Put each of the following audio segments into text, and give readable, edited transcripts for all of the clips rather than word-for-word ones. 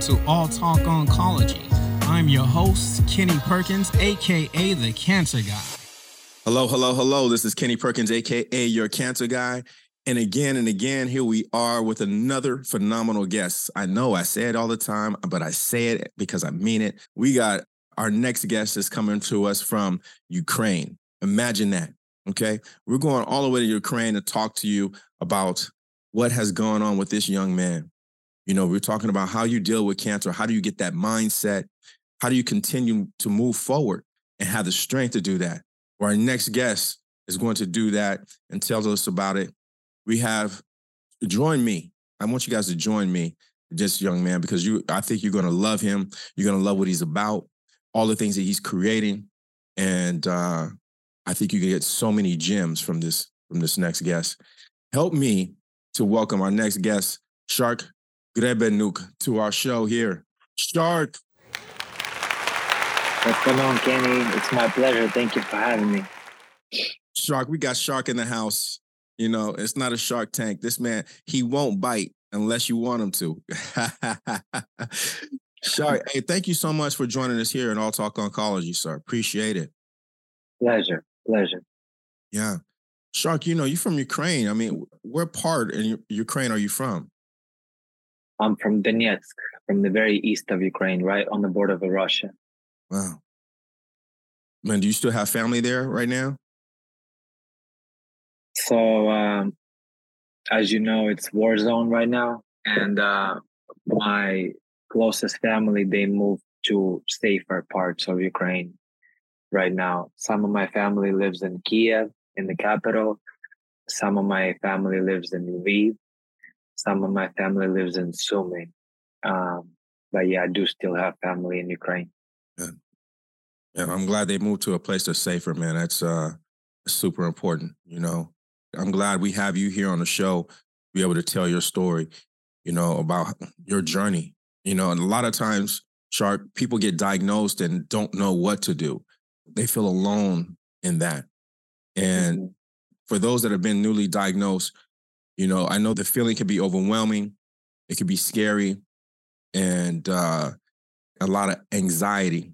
to All Talk Oncology. I'm your host, Kenny Perkins, a.k.a. The Cancer Guy. Hello, hello, hello. This is Kenny Perkins, a.k.a. Your Cancer Guy. And again, here we are with another phenomenal guest. I know I say it all the time, but I say it because I mean it. We got our next guest is coming to us from Ukraine. Imagine that, okay? We're going all the way to Ukraine to talk to you about what has gone on with this young man. You know, we're talking about how you deal with cancer. How do you get that mindset? How do you continue to move forward and have the strength to do that? Well, our next guest is going to do that and tells us about it. We have, join me. I want you guys to join me, this young man, because I think you're going to love him. You're going to love what he's about, all the things that he's creating. And I think you can get so many gems from this next guest. Help me to welcome our next guest, Shark Grebeniuk, to our show here. Shark. What's going on, Kenny? It's my pleasure. Thank you for having me. Shark, we got Shark in the house. You know, it's not a Shark Tank. This man, he won't bite unless you want him to. Shark, hey, thank you so much for joining us here at All Talk Oncology, sir. Appreciate it. Pleasure. Pleasure. Yeah. Shark, you know, you're from Ukraine. I mean, where part in Ukraine are you from? I'm from Donetsk, from the very east of Ukraine, right on the border of Russia. Wow. Man, do you still have family there right now? So, as you know, it's war zone right now. And my closest family, they moved to safer parts of Ukraine right now. Some of my family lives in Kiev, in the capital. Some of my family lives in Lviv. Some of my family lives in Sumy. But yeah, I do still have family in Ukraine. Yeah. Yeah, I'm glad they moved to a place that's safer, man. That's super important, you know. I'm glad we have you here on the show, be able to tell your story, you know, about your journey. You know, and a lot of times, Shark, people get diagnosed and don't know what to do. They feel alone in that. And for those that have been newly diagnosed, you know, I know the feeling can be overwhelming. It can be scary and a lot of anxiety.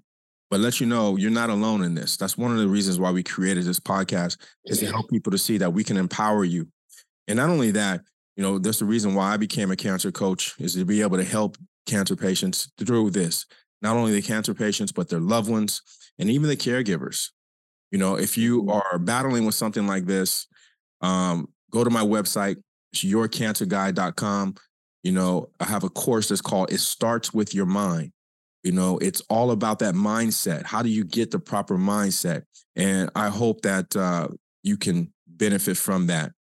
But let you know, you're not alone in this. That's one of the reasons why we created this podcast, is to help people to see that we can empower you. And not only that, you know, that's the reason why I became a cancer coach, is to be able to help cancer patients through this. Not only the cancer patients, but their loved ones and even the caregivers. You know, if you are battling with something like this, go to my website. It's yourcancerguide.com. You know, I have a course that's called It Starts With Your Mind. You know, it's all about that mindset. How do you get the proper mindset? And I hope that you can benefit from that.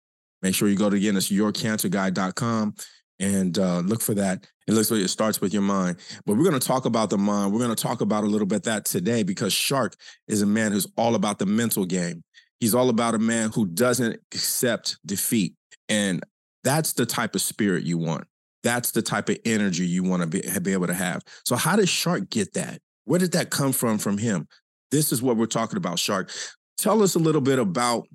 Make sure you go to, again, it's yourcancerguide.com and look for that. It looks like It Starts With Your Mind. But we're going to talk about the mind. We're going to talk about a little bit that today, because Shark is a man who's all about the mental game. He's all about a man who doesn't accept defeat. And that's the type of spirit you want. That's the type of energy you want to be able to have. So how does Shark get that? Where did that come from him? This is what we're talking about, Shark. Tell us a little bit about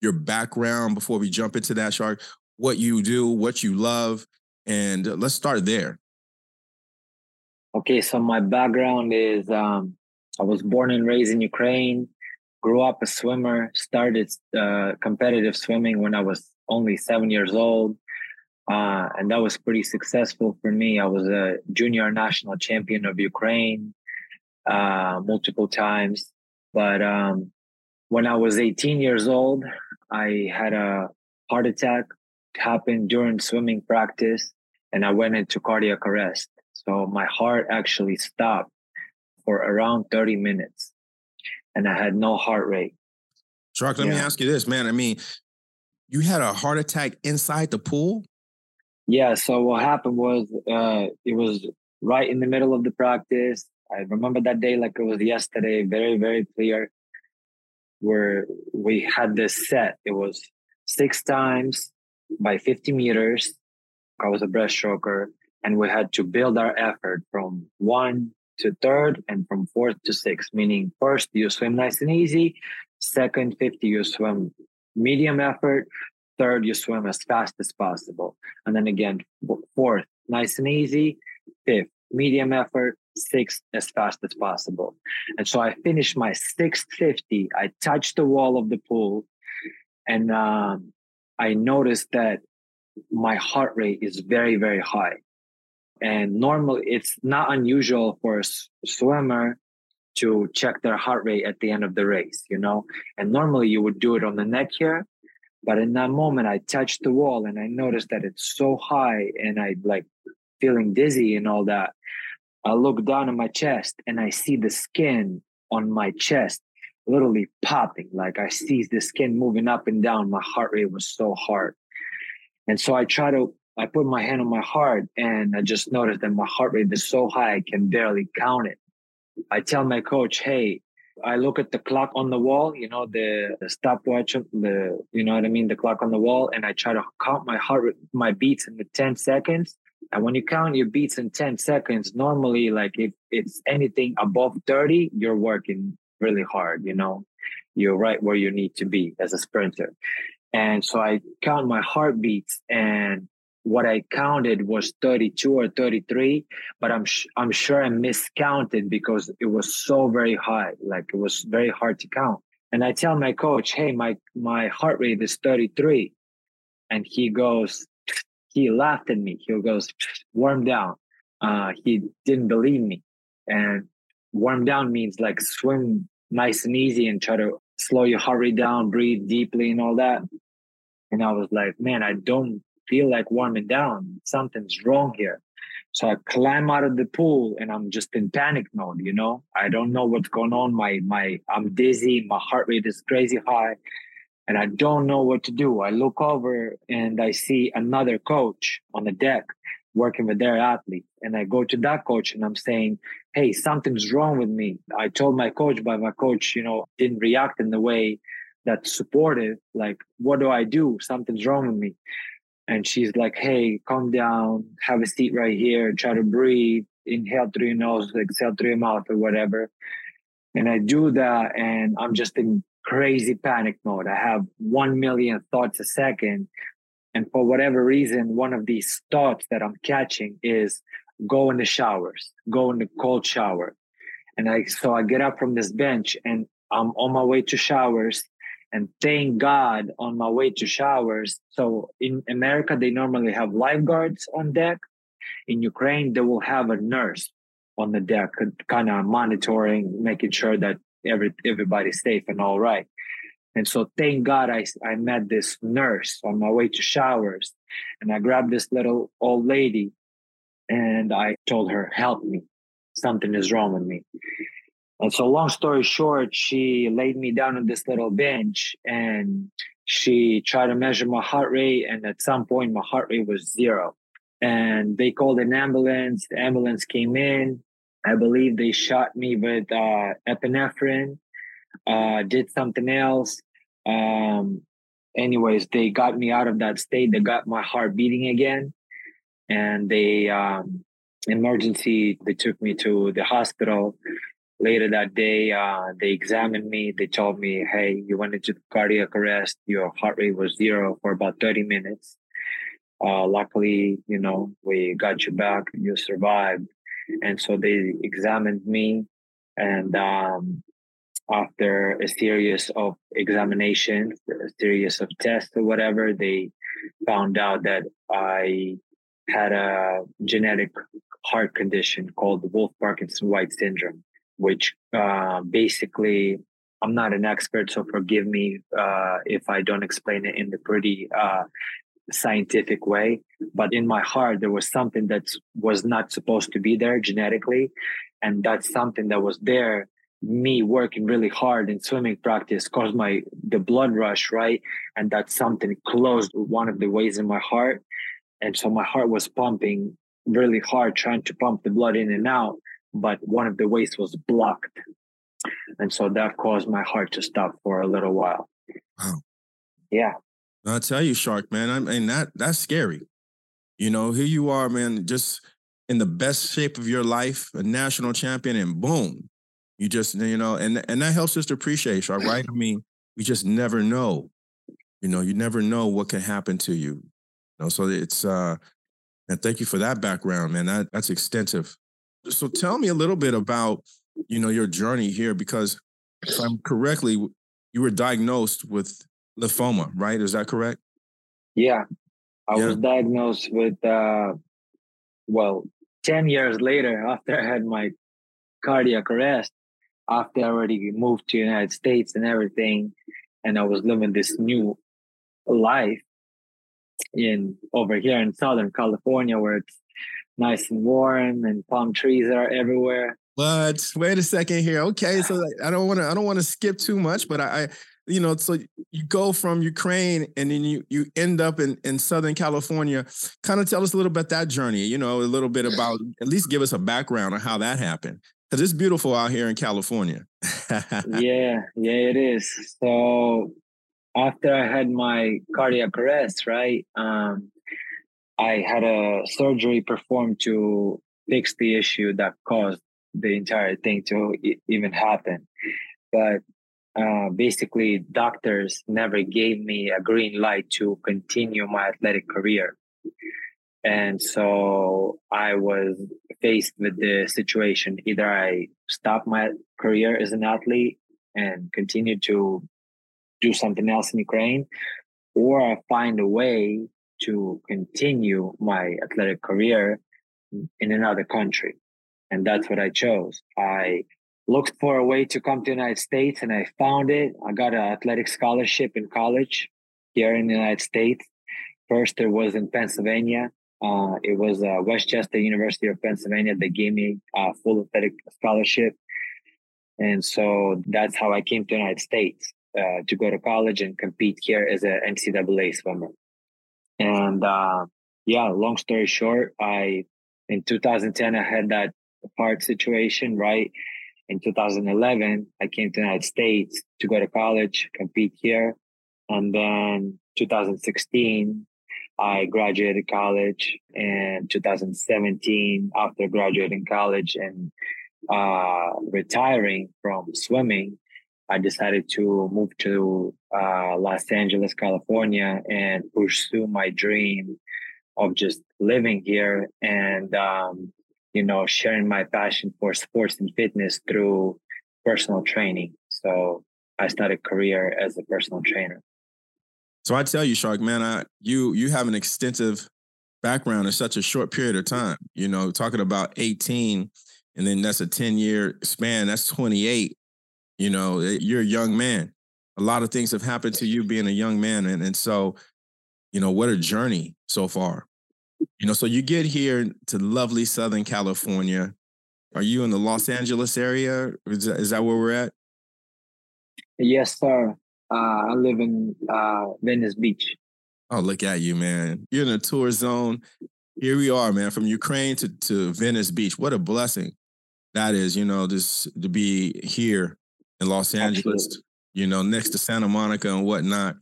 your background before we jump into that, Shark. What you do, what you love, and let's start there. Okay, so my background is I was born and raised in Ukraine, grew up a swimmer, started competitive swimming when I was only 7 years old. And that was pretty successful for me. I was a junior national champion of Ukraine multiple times. But when I was 18 years old, I had a heart attack happen during swimming practice, and I went into cardiac arrest. So my heart actually stopped for around 30 minutes, and I had no heart rate. Shark, let me ask you this, man. I mean, you had a heart attack inside the pool? Yeah, so what happened was it was right in the middle of the practice. I remember that day like it was yesterday, very, very clear, where we had this set. It was 6 times by 50 meters. I was a breaststroker, and we had to build our effort from 1 to 3rd and from 4th to 6th, meaning first you swim nice and easy, second 50 you swim medium effort, third, you swim as fast as possible. And then again, fourth, nice and easy. Fifth, medium effort, sixth as fast as possible. And so I finished my 650. I touched the wall of the pool, and I noticed that my heart rate is very, very high. And normally it's not unusual for a swimmer to check their heart rate at the end of the race, you know, and normally you would do it on the neck here. But in that moment, I touched the wall and I noticed that it's so high, and I like feeling dizzy and all that. I look down at my chest and I see the skin on my chest literally popping. Like I see the skin moving up and down. My heart rate was so hard. And so I put my hand on my heart and I just noticed that my heart rate is so high, I can barely count it. I tell my coach, hey, I look at the clock on the wall, you know, the stopwatch, you know what I mean? The clock on the wall. And I try to count my heart rate, my beats in the 10 seconds. And when you count your beats in 10 seconds, normally, like if it's anything above 30, you're working really hard, you know, you're right where you need to be as a sprinter. And so I count my heartbeats, and what I counted was 32 or 33, but I'm sure I miscounted because it was so very high. Like it was very hard to count. And I tell my coach, hey, my heart rate is 33. And he laughed at me. He goes, warm down. He didn't believe me. And warm down means like swim nice and easy and try to slow your heart rate down, breathe deeply and all that. And I was like, man, I don't feel like warming down. Something's wrong here. So I climb out of the pool and I'm just in panic mode, you know? I don't know what's going on. I'm dizzy. My heart rate is crazy high. And I don't know what to do. I look over and I see another coach on the deck working with their athlete. And I go to that coach and I'm saying, hey, something's wrong with me. I told my coach, but my coach, you know, didn't react in the way that's supportive. Like, what do I do? Something's wrong with me. And she's like, hey, calm down, have a seat right here, try to breathe, inhale through your nose, exhale through your mouth or whatever. And I do that and I'm just in crazy panic mode. I have 1,000,000 thoughts a second. And for whatever reason, one of these thoughts that I'm catching is go in the cold shower. And so I get up from this bench and I'm on my way to showers. And thank God, on my way to showers. So in America, they normally have lifeguards on deck. In Ukraine, they will have a nurse on the deck, kind of monitoring, making sure that everybody's safe and all right. And so thank God I met this nurse on my way to showers. And I grabbed this little old lady and I told her, help me. Something is wrong with me. And so long story short, she laid me down on this little bench and she tried to measure my heart rate. And at some point, my heart rate was zero. And they called an ambulance. The ambulance came in. I believe they shot me with epinephrine, did something else. Anyways, they got me out of that state. They got my heart beating again. And they, emergency, they took me to the hospital. Later that day, they examined me. They told me, hey, you went into cardiac arrest. Your heart rate was zero for about 30 minutes. Luckily, you know, we got you back. You survived. And so they examined me. And after a series of examinations, a series of tests or whatever, they found out that I had a genetic heart condition called Wolf-Parkinson-White syndrome, which basically, I'm not an expert, so forgive me if I don't explain it in the pretty scientific way. But in my heart, there was something that was not supposed to be there genetically. And that's something that was there. Me working really hard in swimming practice caused the blood rush, right? And that's something closed one of the ways in my heart. And so my heart was pumping really hard, trying to pump the blood in and out. But one of the ways was blocked. And so that caused my heart to stop for a little while. Wow. Yeah. I tell you, Shark, man, that's scary. You know, here you are, man, just in the best shape of your life, a national champion, and boom, you just, you know, and that helps us to appreciate, Shark, right? I mean, we just never know, you know, you never know what can happen to you. You know, so it's, and thank you for that background, man. That's extensive. So tell me a little bit about, you know, your journey here, because if I'm correctly, you were diagnosed with lymphoma, right? Is that correct? Yeah. I was diagnosed with, 10 years later, after I had my cardiac arrest, after I already moved to the United States and everything, and I was living this new life over here in Southern California, where it's nice and warm and palm trees are everywhere. But wait a second here. Okay. So I don't want to skip too much, but so you go from Ukraine and then you end up in Southern California. Kind of tell us a little bit about that journey, a little bit about, at least give us a background on how that happened. Because it's beautiful out here in California. Yeah, it is. So after I had my cardiac arrest, right, I had a surgery performed to fix the issue that caused the entire thing to even happen. But basically, doctors never gave me a green light to continue my athletic career. And so I was faced with the situation. Either I stop my career as an athlete and continue to do something else in Ukraine, or I find a way to continue my athletic career in another country. And that's what I chose. I looked for a way to come to the United States, and I found it. I got an athletic scholarship in college here in the United States. First, it was in Pennsylvania. It was Westchester University of Pennsylvania that gave me a full athletic scholarship. And so that's how I came to the United States, to go to college and compete here as an NCAA swimmer. And long story short, in 2010, I had that heart situation, right? In 2011, I came to the United States to go to college, compete here. And then 2016, I graduated college. And 2017, after graduating college and retiring from swimming, I decided to move to Los Angeles, California, and pursue my dream of just living here and, sharing my passion for sports and fitness through personal training. So I started a career as a personal trainer. So I tell you, Shark, man, you have an extensive background in such a short period of time, talking about 18, and then that's a 10-year span. That's 28. You're a young man. A lot of things have happened to you being a young man. And so, what a journey so far. So you get here to lovely Southern California. Are you in the Los Angeles area? Is that where we're at? Yes, sir. I live in Venice Beach. Oh, look at you, man. You're in a tour zone. Here we are, man, from Ukraine to Venice Beach. What a blessing that is, just to be here in Los Angeles, Absolutely. Next to Santa Monica and whatnot.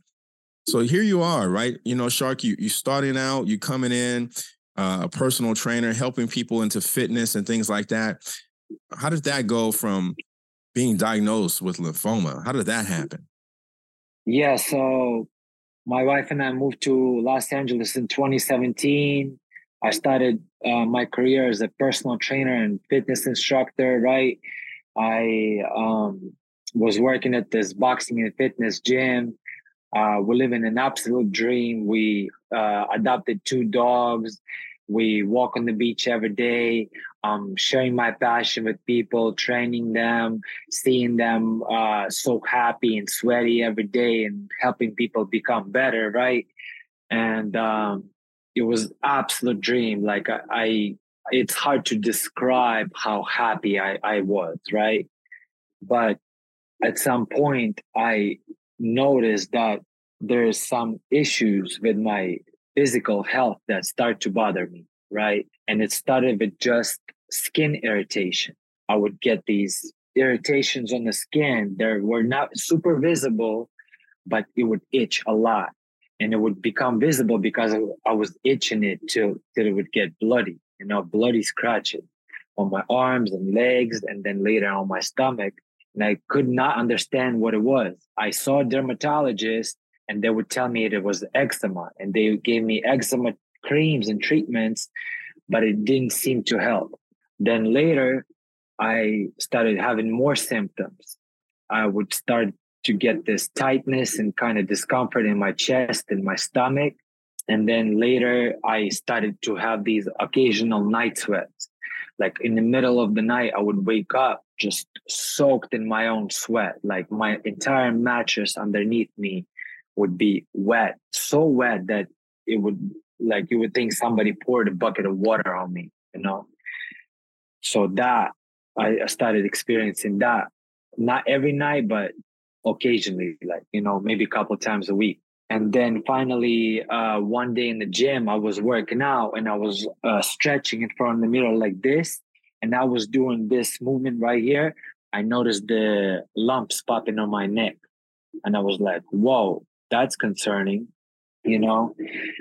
So here you are, right? Shark, you starting out, you coming in, a personal trainer, helping people into fitness and things like that. How did that go from being diagnosed with lymphoma? How did that happen? Yeah, so my wife and I moved to Los Angeles in 2017. I started my career as a personal trainer and fitness instructor, right? I was working at this boxing and fitness gym. We live in an absolute dream. We adopted 2 dogs. We walk on the beach every day, sharing my passion with people, training them, seeing them so happy and sweaty every day and helping people become better, right? And it was absolute dream. Like it's hard to describe how happy I was, right? But at some point, I noticed that there's some issues with my physical health that start to bother me, right? And it started with just skin irritation. I would get these irritations on the skin. They were not super visible, but it would itch a lot. And it would become visible because I was itching it till it would get bloody, bloody scratches on my arms and legs, and then later on my stomach. And I could not understand what it was. I saw a dermatologist, and they would tell me it was eczema, and they gave me eczema creams and treatments, but it didn't seem to help. Then later, I started having more symptoms. I would start to get this tightness and kind of discomfort in my chest and my stomach. And then later, I started to have these occasional night sweats. Like in the middle of the night, I would wake up just soaked in my own sweat. Like my entire mattress underneath me would be wet, so wet that it would, like, you would think somebody poured a bucket of water on me, you know? So that, I started experiencing that, not every night, but occasionally, like, you know, maybe a couple times a week. And then finally, one day in the gym, I was working out and I was stretching in front of the mirror like this. And I was doing this movement right here. I noticed the lumps popping on my neck. And I was like, whoa, that's concerning, you know?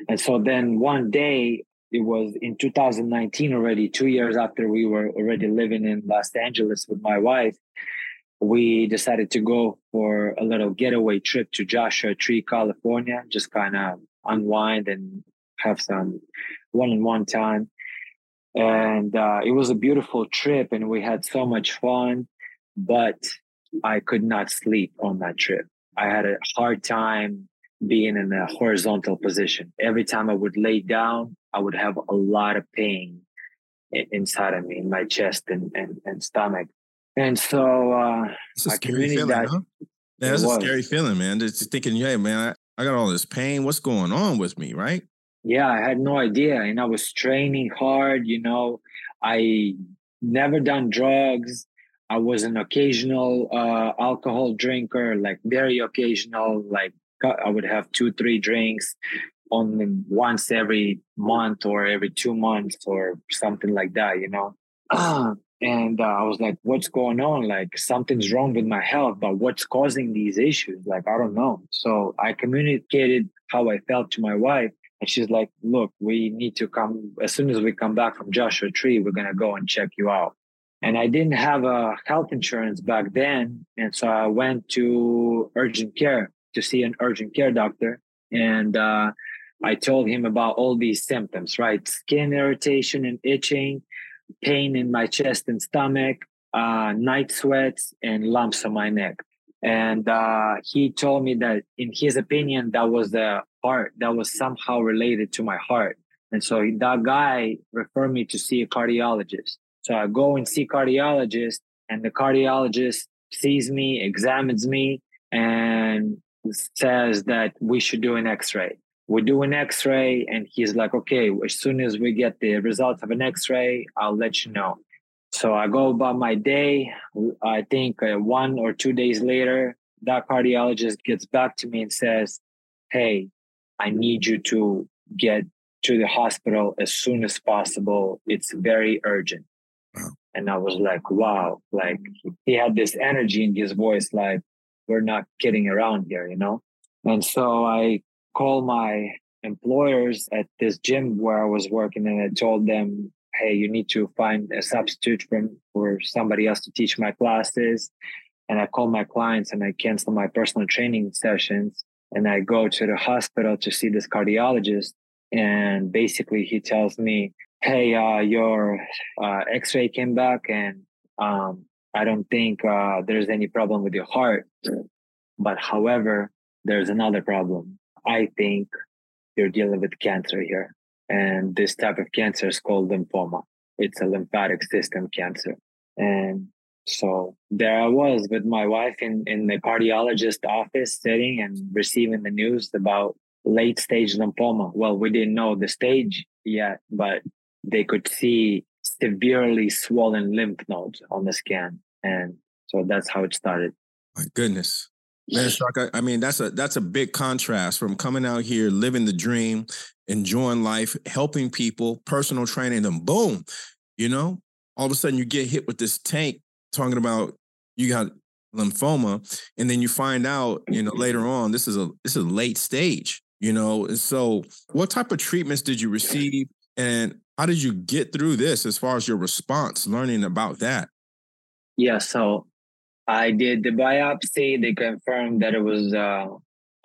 And so then one day, it was in 2019 already, 2 years after we were already living in Los Angeles with my wife, we decided to go for a little getaway trip to Joshua Tree, California, just kind of unwind and have some one-on-one time. And it was a beautiful trip and we had so much fun, but I could not sleep on that trip. I had a hard time being in a horizontal position. Every time I would lay down, I would have a lot of pain inside of me, in my chest and stomach. And so it's a scary feeling, huh? Yeah, that's a scary feeling, man. Just thinking, hey, man, I got all this pain. What's going on with me, right? Yeah, I had no idea. And I was training hard, you know. I never done drugs. I was an occasional alcohol drinker, like very occasional. Like I would have 2-3 drinks only once every month or every 2 months or something like that, you know. And I was like, what's going on? Like something's wrong with my health, but what's causing these issues? Like, I don't know. So I communicated how I felt to my wife. And she's like, look, we need to come. As soon as we come back from Joshua Tree, we're going to go and check you out. And I didn't have a health insurance back then. And so I went to urgent care to see an urgent care doctor. And I told him about all these symptoms, right? Skin irritation and itching, pain in my chest and stomach, night sweats, and lumps on my neck. And he told me that in his opinion, that was the heart, that was somehow related to my heart. And so that guy referred me to see a cardiologist. So I go and see cardiologist, and the cardiologist sees me, examines me, and says that we should do an x-ray. We do an x-ray and he's like, okay, as soon as we get the results of an x-ray, I'll let you know. So I go about my day. I think 1 or 2 days later, that cardiologist gets back to me and says, hey, I need you to get to the hospital as soon as possible. It's very urgent. Wow. And I was like, wow, like he had this energy in his voice, like we're not kidding around here, you know? And so I call my employers at this gym where I was working and I told them, hey, you need to find a substitute for somebody else to teach my classes. And I call my clients and I cancel my personal training sessions. And I go to the hospital to see this cardiologist. And basically he tells me, hey, your x-ray came back and I don't think there's any problem with your heart. But however, there's another problem. I think you're dealing with cancer here. And this type of cancer is called lymphoma. It's a lymphatic system cancer. And so there I was with my wife in the cardiologist's office sitting and receiving the news about late stage lymphoma. Well, we didn't know the stage yet, but they could see severely swollen lymph nodes on the scan. And so that's how it started. My goodness. Man, Shark, I mean, that's a big contrast from coming out here, living the dream, enjoying life, helping people, personal training, and boom, you know, all of a sudden you get hit with this tank talking about you got lymphoma. And then you find out, you know, later on, this is a late stage, you know. And so what type of treatments did you receive and how did you get through this as far as your response, learning about that? Yeah, so I did the biopsy. They confirmed that it was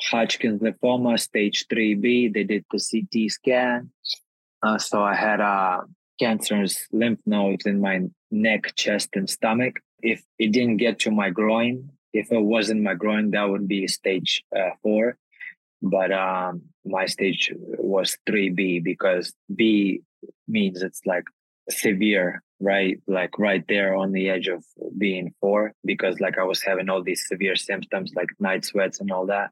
Hodgkin's lymphoma, stage 3B. They did the CT scan. So I had cancers, lymph nodes in my neck, chest, and stomach. If it didn't get to my groin, if it wasn't my groin, that would be stage 4. But my stage was 3B, because B means it's like severe, right? Like right there on the edge of being 4, because like I was having all these severe symptoms like night sweats and all that.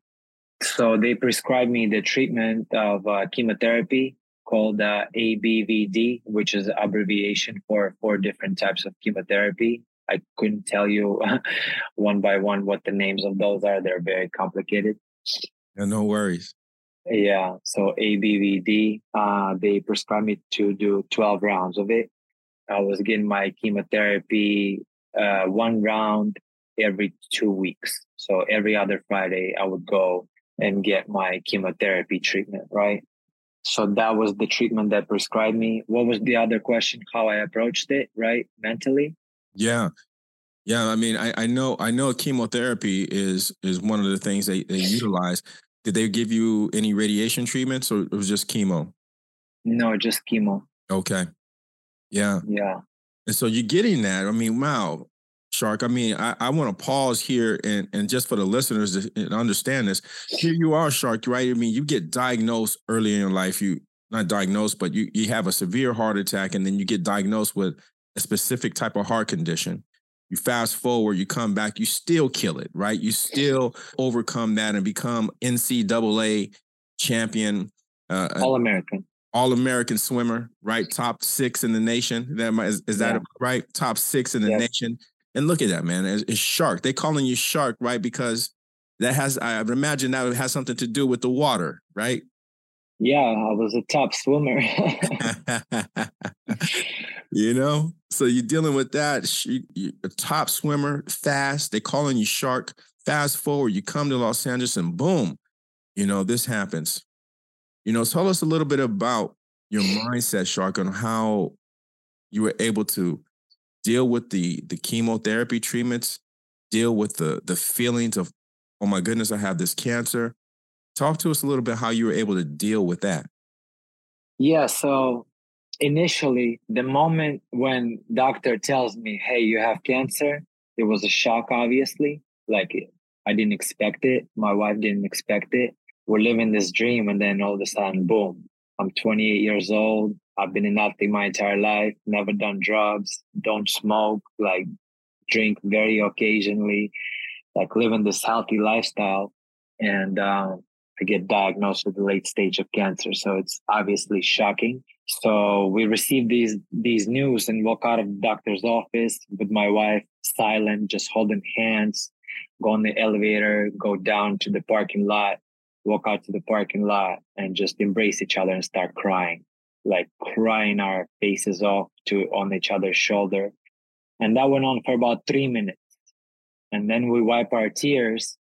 So they prescribed me the treatment of chemotherapy called ABVD, which is an abbreviation for 4 different types of chemotherapy. I couldn't tell you one by one what the names of those are. They're very complicated. Yeah, no worries. Yeah. So ABVD, they prescribed me to do 12 rounds of it. I was getting my chemotherapy 1 round every 2 weeks. So every other Friday, I would go and get my chemotherapy treatment, right? So that was the treatment that prescribed me. What was the other question? How I approached it, right? Mentally? Yeah. Yeah. I mean, I know chemotherapy is one of the things they utilize. Did they give you any radiation treatments, or it was just chemo? No, just chemo. Okay. Yeah. Yeah. And so you're getting that. I mean, wow. Shark, I mean, I want to pause here and just for the listeners to understand this, here you are, Shark, right? I mean, you get diagnosed early in your life. You not diagnosed, but you have a severe heart attack, and then you get diagnosed with a specific type of heart condition. You fast forward, you come back, you still kill it, right? You still overcome that and become NCAA champion. All-American. All-American swimmer, right? Top 6 in the nation. Is that right? Top 6 in the nation. And look at that, man. It's Shark. They calling you Shark, right? Because that has, I would imagine that has something to do with the water, right? Yeah, I was a top swimmer. You know? So you're dealing with that. You're a top swimmer, fast. They calling you Shark. Fast forward, you come to Los Angeles and boom, you know, this happens. You know, tell us a little bit about your mindset, Shark, on how you were able to deal with the chemotherapy treatments, deal with the feelings of, oh my goodness, I have this cancer. Talk to us a little bit how you were able to deal with that. Yeah, so initially, the moment when doctor tells me, hey, you have cancer, it was a shock, obviously. Like, I didn't expect it. My wife didn't expect it. We're living this dream, and then all of a sudden, boom, I'm 28 years old. I've been in nothing my entire life, never done drugs, don't smoke, like drink very occasionally, like living this healthy lifestyle. And I get diagnosed with a late stage of cancer. So it's obviously shocking. So we received these news and walk out of the doctor's office with my wife, silent, just holding hands, go on the elevator, go down to the parking lot, walk out to the parking lot and just embrace each other and start crying. Like crying our faces off on each other's shoulder. And that went on for about 3 minutes. And then we wipe our tears.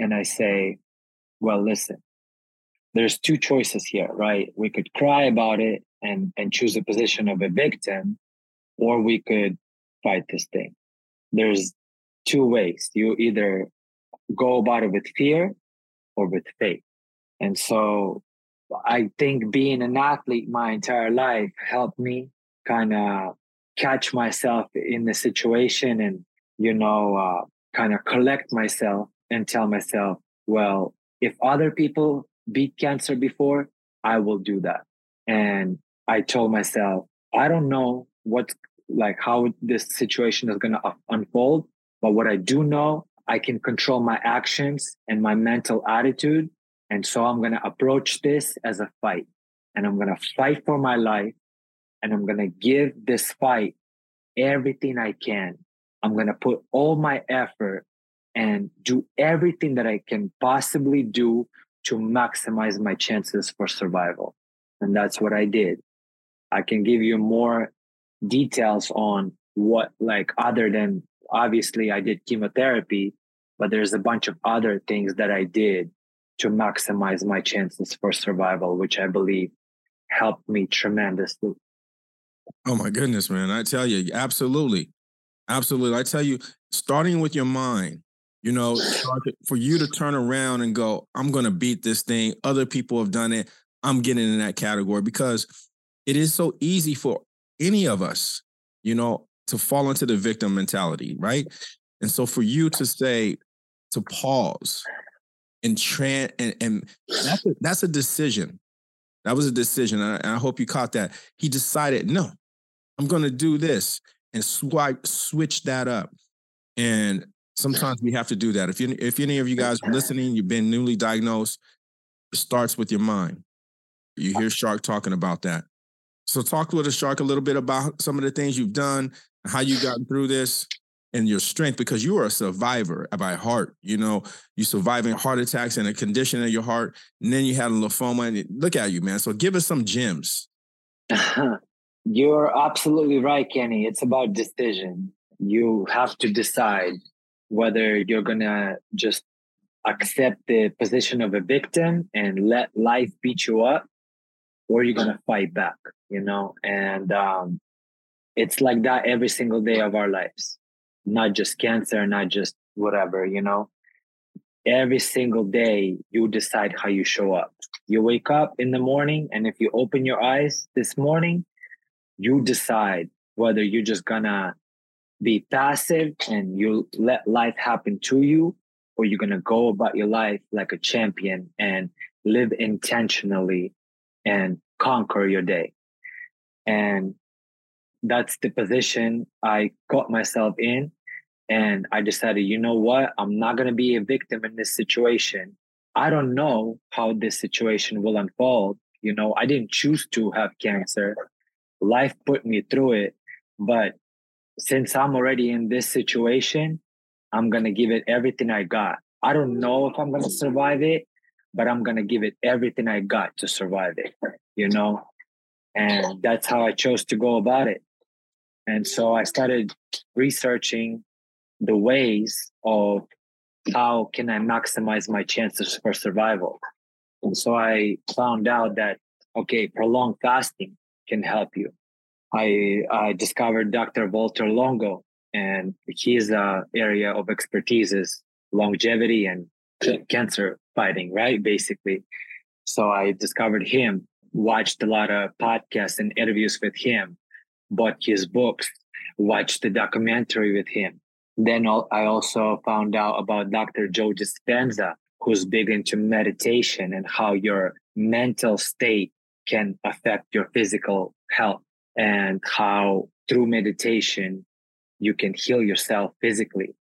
And I say, well, listen, there's 2 choices here, right? We could cry about it and choose a position of a victim, or we could fight this thing. There's 2 ways. You either go about it with fear or with faith. And so I think being an athlete my entire life helped me kind of catch myself in the situation and, you know, kind of collect myself and tell myself, well, if other people beat cancer before, I will do that. And I told myself, I don't know how this situation is going to unfold, but what I do know, I can control my actions and my mental attitude. And so I'm going to approach this as a fight, and I'm going to fight for my life, and I'm going to give this fight everything I can. I'm going to put all my effort and do everything that I can possibly do to maximize my chances for survival. And that's what I did. I can give you more details on what, other than obviously I did chemotherapy, but there's a bunch of other things that I did to maximize my chances for survival, which I believe helped me tremendously. Oh my goodness, man. I tell you, absolutely. Absolutely. I tell you, starting with your mind, you know, for you to turn around and go, I'm going to beat this thing. Other people have done it. I'm getting in that category, because it is so easy for any of us, you know, to fall into the victim mentality, right? And so for you to say, to pause and that's a decision. That was a decision. And I hope you caught that. He decided, no, I'm going to do this and switch that up. And sometimes we have to do that. If any of you guys are listening, you've been newly diagnosed, it starts with your mind. You hear Shark talking about that. So talk with us, Shark, a little bit about some of the things you've done, how you got through this, and your strength, because you are a survivor by heart. You know, you surviving heart attacks and a condition of your heart, and then you had a lymphoma. And look at you, man. So give us some gems. You're absolutely right, Kenny. It's about decision. You have to decide whether you're going to just accept the position of a victim and let life beat you up, or you're going to fight back, you know? And it's like that every single day of our lives, not just cancer, not just whatever, you know? Every single day, you decide how you show up. You wake up in the morning, and if you open your eyes this morning, you decide whether you're just going to be passive and you let life happen to you, or you're going to go about your life like a champion and live intentionally and conquer your day. And that's the position I got myself in. And I decided, you know what? I'm not going to be a victim in this situation. I don't know how this situation will unfold. You know, I didn't choose to have cancer. Life put me through it. But since I'm already in this situation, I'm going to give it everything I got. I don't know if I'm going to survive it, but I'm going to give it everything I got to survive it, you know? And that's how I chose to go about it. And so I started researching the ways of how can I maximize my chances for survival. And so I found out that, okay, prolonged fasting can help you. I discovered Dr. Walter Longo, and his area of expertise is longevity and cancer fighting, right? Basically. So I discovered him, watched a lot of podcasts and interviews with him, bought his books, watched the documentary with him. Then I also found out about Dr. Joe Dispenza, who's big into meditation and how your mental state can affect your physical health, and how through meditation, you can heal yourself physically.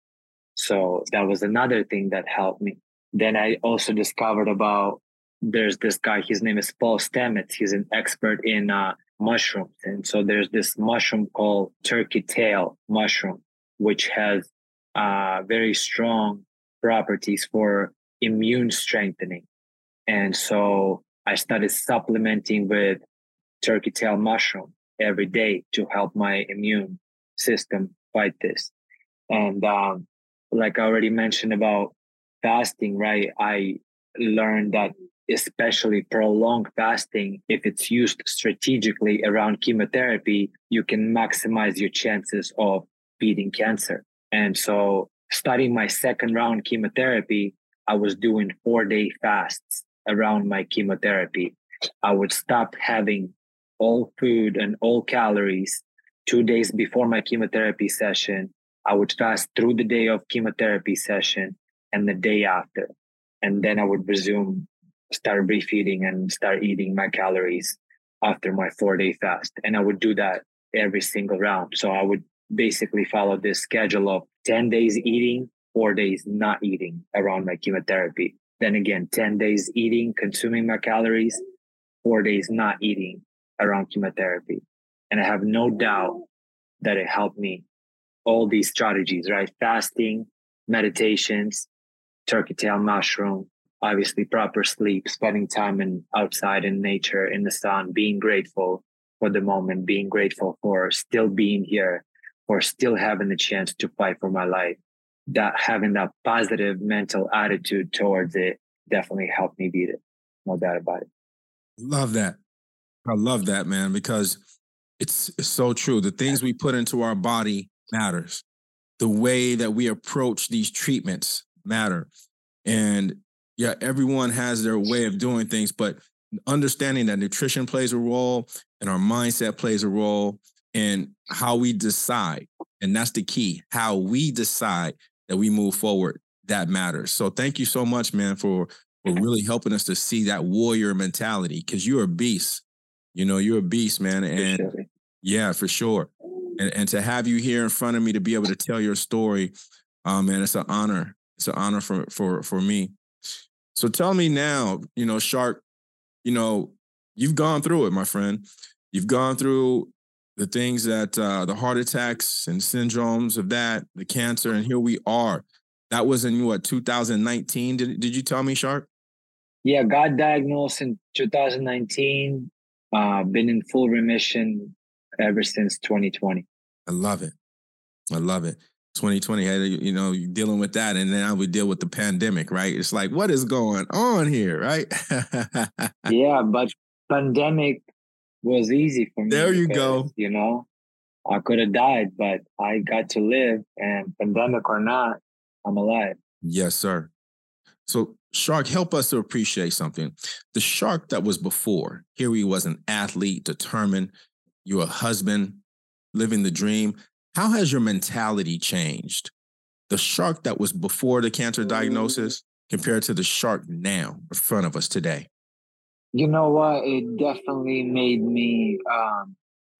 So that was another thing that helped me. Then I also discovered about, there's this guy, his name is Paul Stamets. He's an expert in mushrooms. And so there's this mushroom called turkey tail mushroom, which has very strong properties for immune strengthening. And so I started supplementing with turkey tail mushroom every day to help my immune system fight this. And like I already mentioned about fasting, right? I learned that especially prolonged fasting, if it's used strategically around chemotherapy, you can maximize your chances of beating cancer. And so starting my second round chemotherapy, I was doing 4-day fasts around my chemotherapy. I would stop having all food and all calories 2 days before my chemotherapy session. I would fast through the day of chemotherapy session and the day after. And then I would resume, start refeeding and start eating my calories after my 4-day fast. And I would do that every single round. So I would basically follow this schedule of 10 days eating, 4 days not eating around my chemotherapy. Then again, 10 days eating, consuming my calories, 4 days not eating around chemotherapy. And I have no doubt that it helped me. All these strategies, right? Fasting, meditations, turkey tail mushroom, obviously proper sleep, spending time outside in nature, in the sun, being grateful for the moment, being grateful for still being here, for still having the chance to fight for my life. That having that positive mental attitude towards it definitely helped me beat it. No doubt about it. Love that. I love that, man, because it's so true. The things we put into our body matters. The way that we approach these treatments matter. And yeah, everyone has their way of doing things, but understanding that nutrition plays a role and our mindset plays a role and how we decide. And that's the key, how we decide that we move forward, that matters. So thank you so much, man, for really helping us to see that warrior mentality, because you're a beast. You know, you're a beast, man. And sure. Yeah, for sure. And to have you here in front of me to be able to tell your story, man, it's an honor. It's an honor for me. So tell me now, you know, Shark, you know, you've gone through it, my friend. You've gone through the things that the heart attacks and syndromes of that, the cancer, and here we are. That was in what, 2019? Did you tell me, Shark? Yeah, got diagnosed in 2019. Been in full remission ever since 2020. I love it. 2020, you know, you're dealing with that, and now we deal with the pandemic, right? It's like, what is going on here, right? Yeah, but pandemic was easy for me. There you go. You know, I could have died, but I got to live, and pandemic or not, I'm alive. Yes, sir. So, Shark, help us to appreciate something. The Shark that was before, here he was an athlete, determined, you're a husband, living the dream. How has your mentality changed? The Shark that was before the cancer diagnosis compared to the Shark now in front of us today? You know what? It definitely made me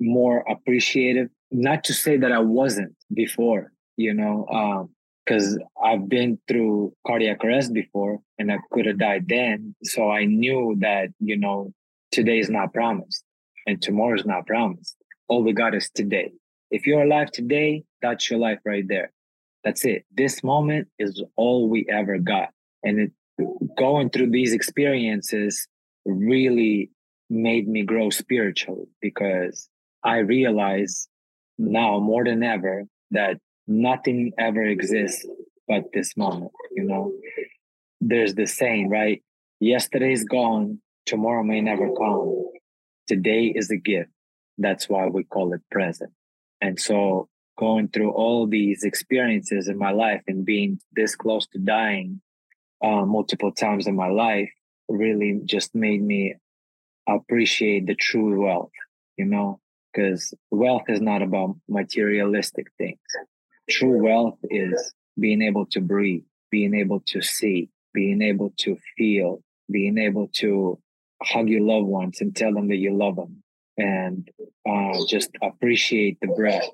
more appreciative. Not to say that I wasn't before, you know, because I've been through cardiac arrest before and I could have died then. So I knew that, you know, today is not promised and tomorrow is not promised. All we got is today. If you're alive today, that's your life right there. That's it. This moment is all we ever got. And going through these experiences really made me grow spiritually, because I realize now more than ever that nothing ever exists but this moment. You know, there's the saying, right? Yesterday's gone, tomorrow may never come. Today is a gift. That's why we call it present. And so going through all these experiences in my life and being this close to dying multiple times in my life really just made me appreciate the true wealth, you know, because wealth is not about materialistic things. True wealth is being able to breathe, being able to see, being able to feel, being able to hug your loved ones and tell them that you love them. And just appreciate the breath,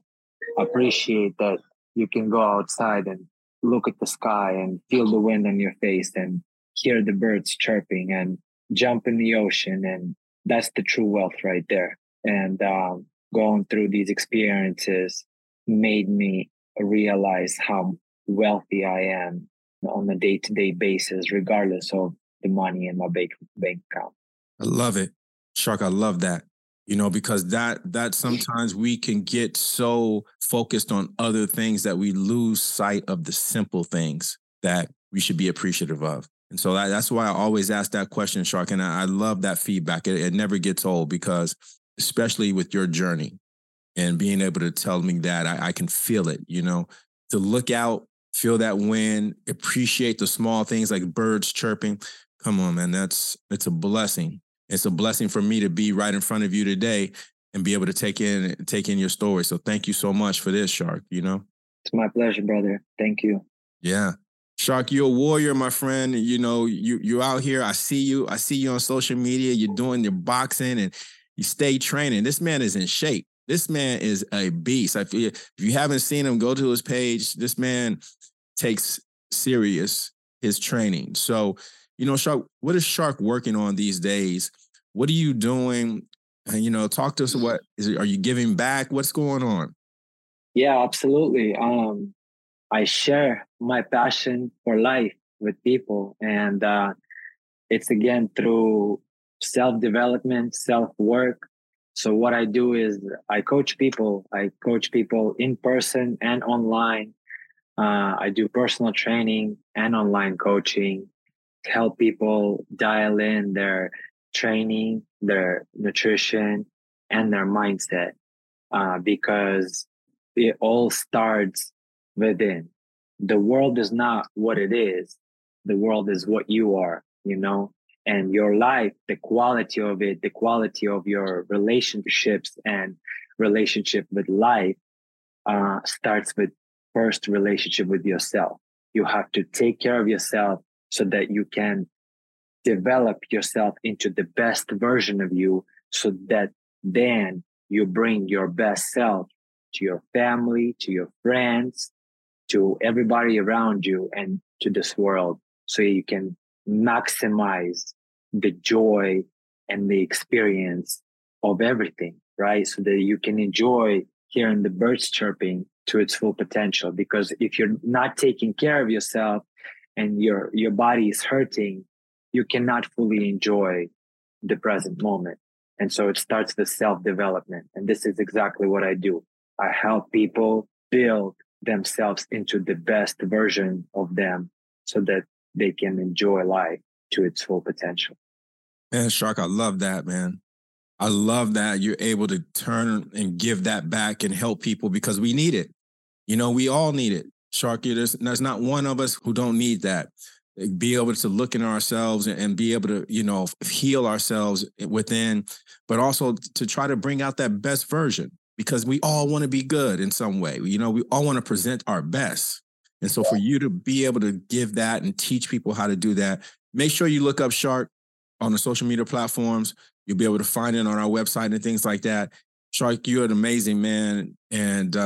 appreciate that you can go outside and look at the sky and feel the wind on your face and hear the birds chirping and jump in the ocean. And that's the true wealth right there. And going through these experiences made me realize how wealthy I am on a day-to-day basis, regardless of the money in my bank account. I love it. Shark, I love that. You know, because that sometimes we can get so focused on other things that we lose sight of the simple things that we should be appreciative of. And so that's why I always ask that question, Shark. And I love that feedback. It never gets old, because especially with your journey and being able to tell me that I can feel it, you know, to look out, feel that wind, appreciate the small things like birds chirping. Come on, man. It's a blessing. It's a blessing for me to be right in front of you today and be able to take in your story. So thank you so much for this, Shark, you know? It's my pleasure, brother. Thank you. Yeah. Shark, you're a warrior, my friend. You know, you're out here. I see you on social media. You're doing your boxing and you stay training. This man is in shape. This man is a beast. I feel if you haven't seen him, go to his page. This man takes serious his training. So, you know, Shark, what is Shark working on these days? What are you doing? And, you know, talk to us. Are you giving back? What's going on? Yeah, absolutely. I share my passion for life with people. And it's, again, through self-development, self-work. So what I do is I coach people. I coach people in person and online. I do personal training and online coaching. Help people dial in their training, their nutrition, and their mindset, because it all starts within. The world is not what it is. The world is what you are, you know, and your life, the quality of it, the quality of your relationships and relationship with life starts with first relationship with yourself. You have to take care of yourself so that you can develop yourself into the best version of you, so that then you bring your best self to your family, to your friends, to everybody around you and to this world, so you can maximize the joy and the experience of everything, right? So that you can enjoy hearing the birds chirping to its full potential. Because if you're not taking care of yourself and your body is hurting, you cannot fully enjoy the present moment. And so it starts with self-development. And this is exactly what I do. I help people build themselves into the best version of them so that they can enjoy life to its full potential. Man, Shark, I love that, man. I love that you're able to turn and give that back and help people, because we need it. You know, we all need it. Shark, there's not one of us who don't need that. Be able to look in ourselves and be able to, you know, heal ourselves within, but also to try to bring out that best version, because we all want to be good in some way. You know, we all want to present our best. And so for you to be able to give that and teach people how to do that, make sure you look up Shark on the social media platforms. You'll be able to find it on our website and things like that. Shark, you're an amazing man. And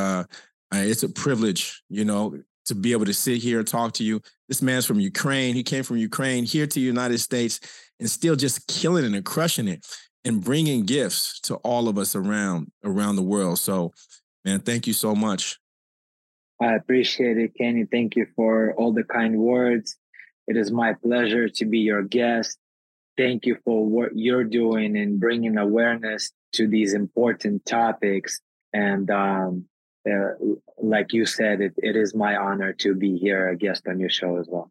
it's a privilege, you know, to be able to sit here and talk to you. This man's from Ukraine. He came from Ukraine here to the United States and still just killing it and crushing it and bringing gifts to all of us around the world. So, man, thank you so much. I appreciate it, Kenny. Thank you for all the kind words. It is my pleasure to be your guest. Thank you for what you're doing and bringing awareness to these important topics. And like you said, it is my honor to be here, a guest on your show as well.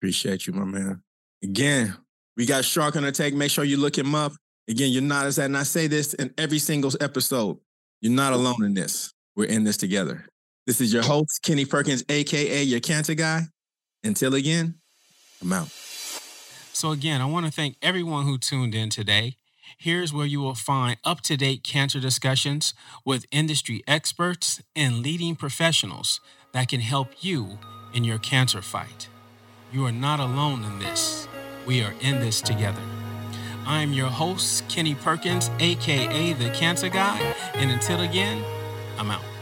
Appreciate you, my man. Again, we got Shark on the take. Make sure you look him up. Again, you're not as that. And I say this in every single episode. You're not alone in this. We're in this together. This is your host, Kenny Perkins, a.k.a. Your Cancer Guy. Until again, I'm out. So again, I want to thank everyone who tuned in today. Here's where you will find up-to-date cancer discussions with industry experts and leading professionals that can help you in your cancer fight. You are not alone in this. We are in this together. I'm your host, Kenny Perkins, a.k.a. The Cancer Guy. And until again, I'm out.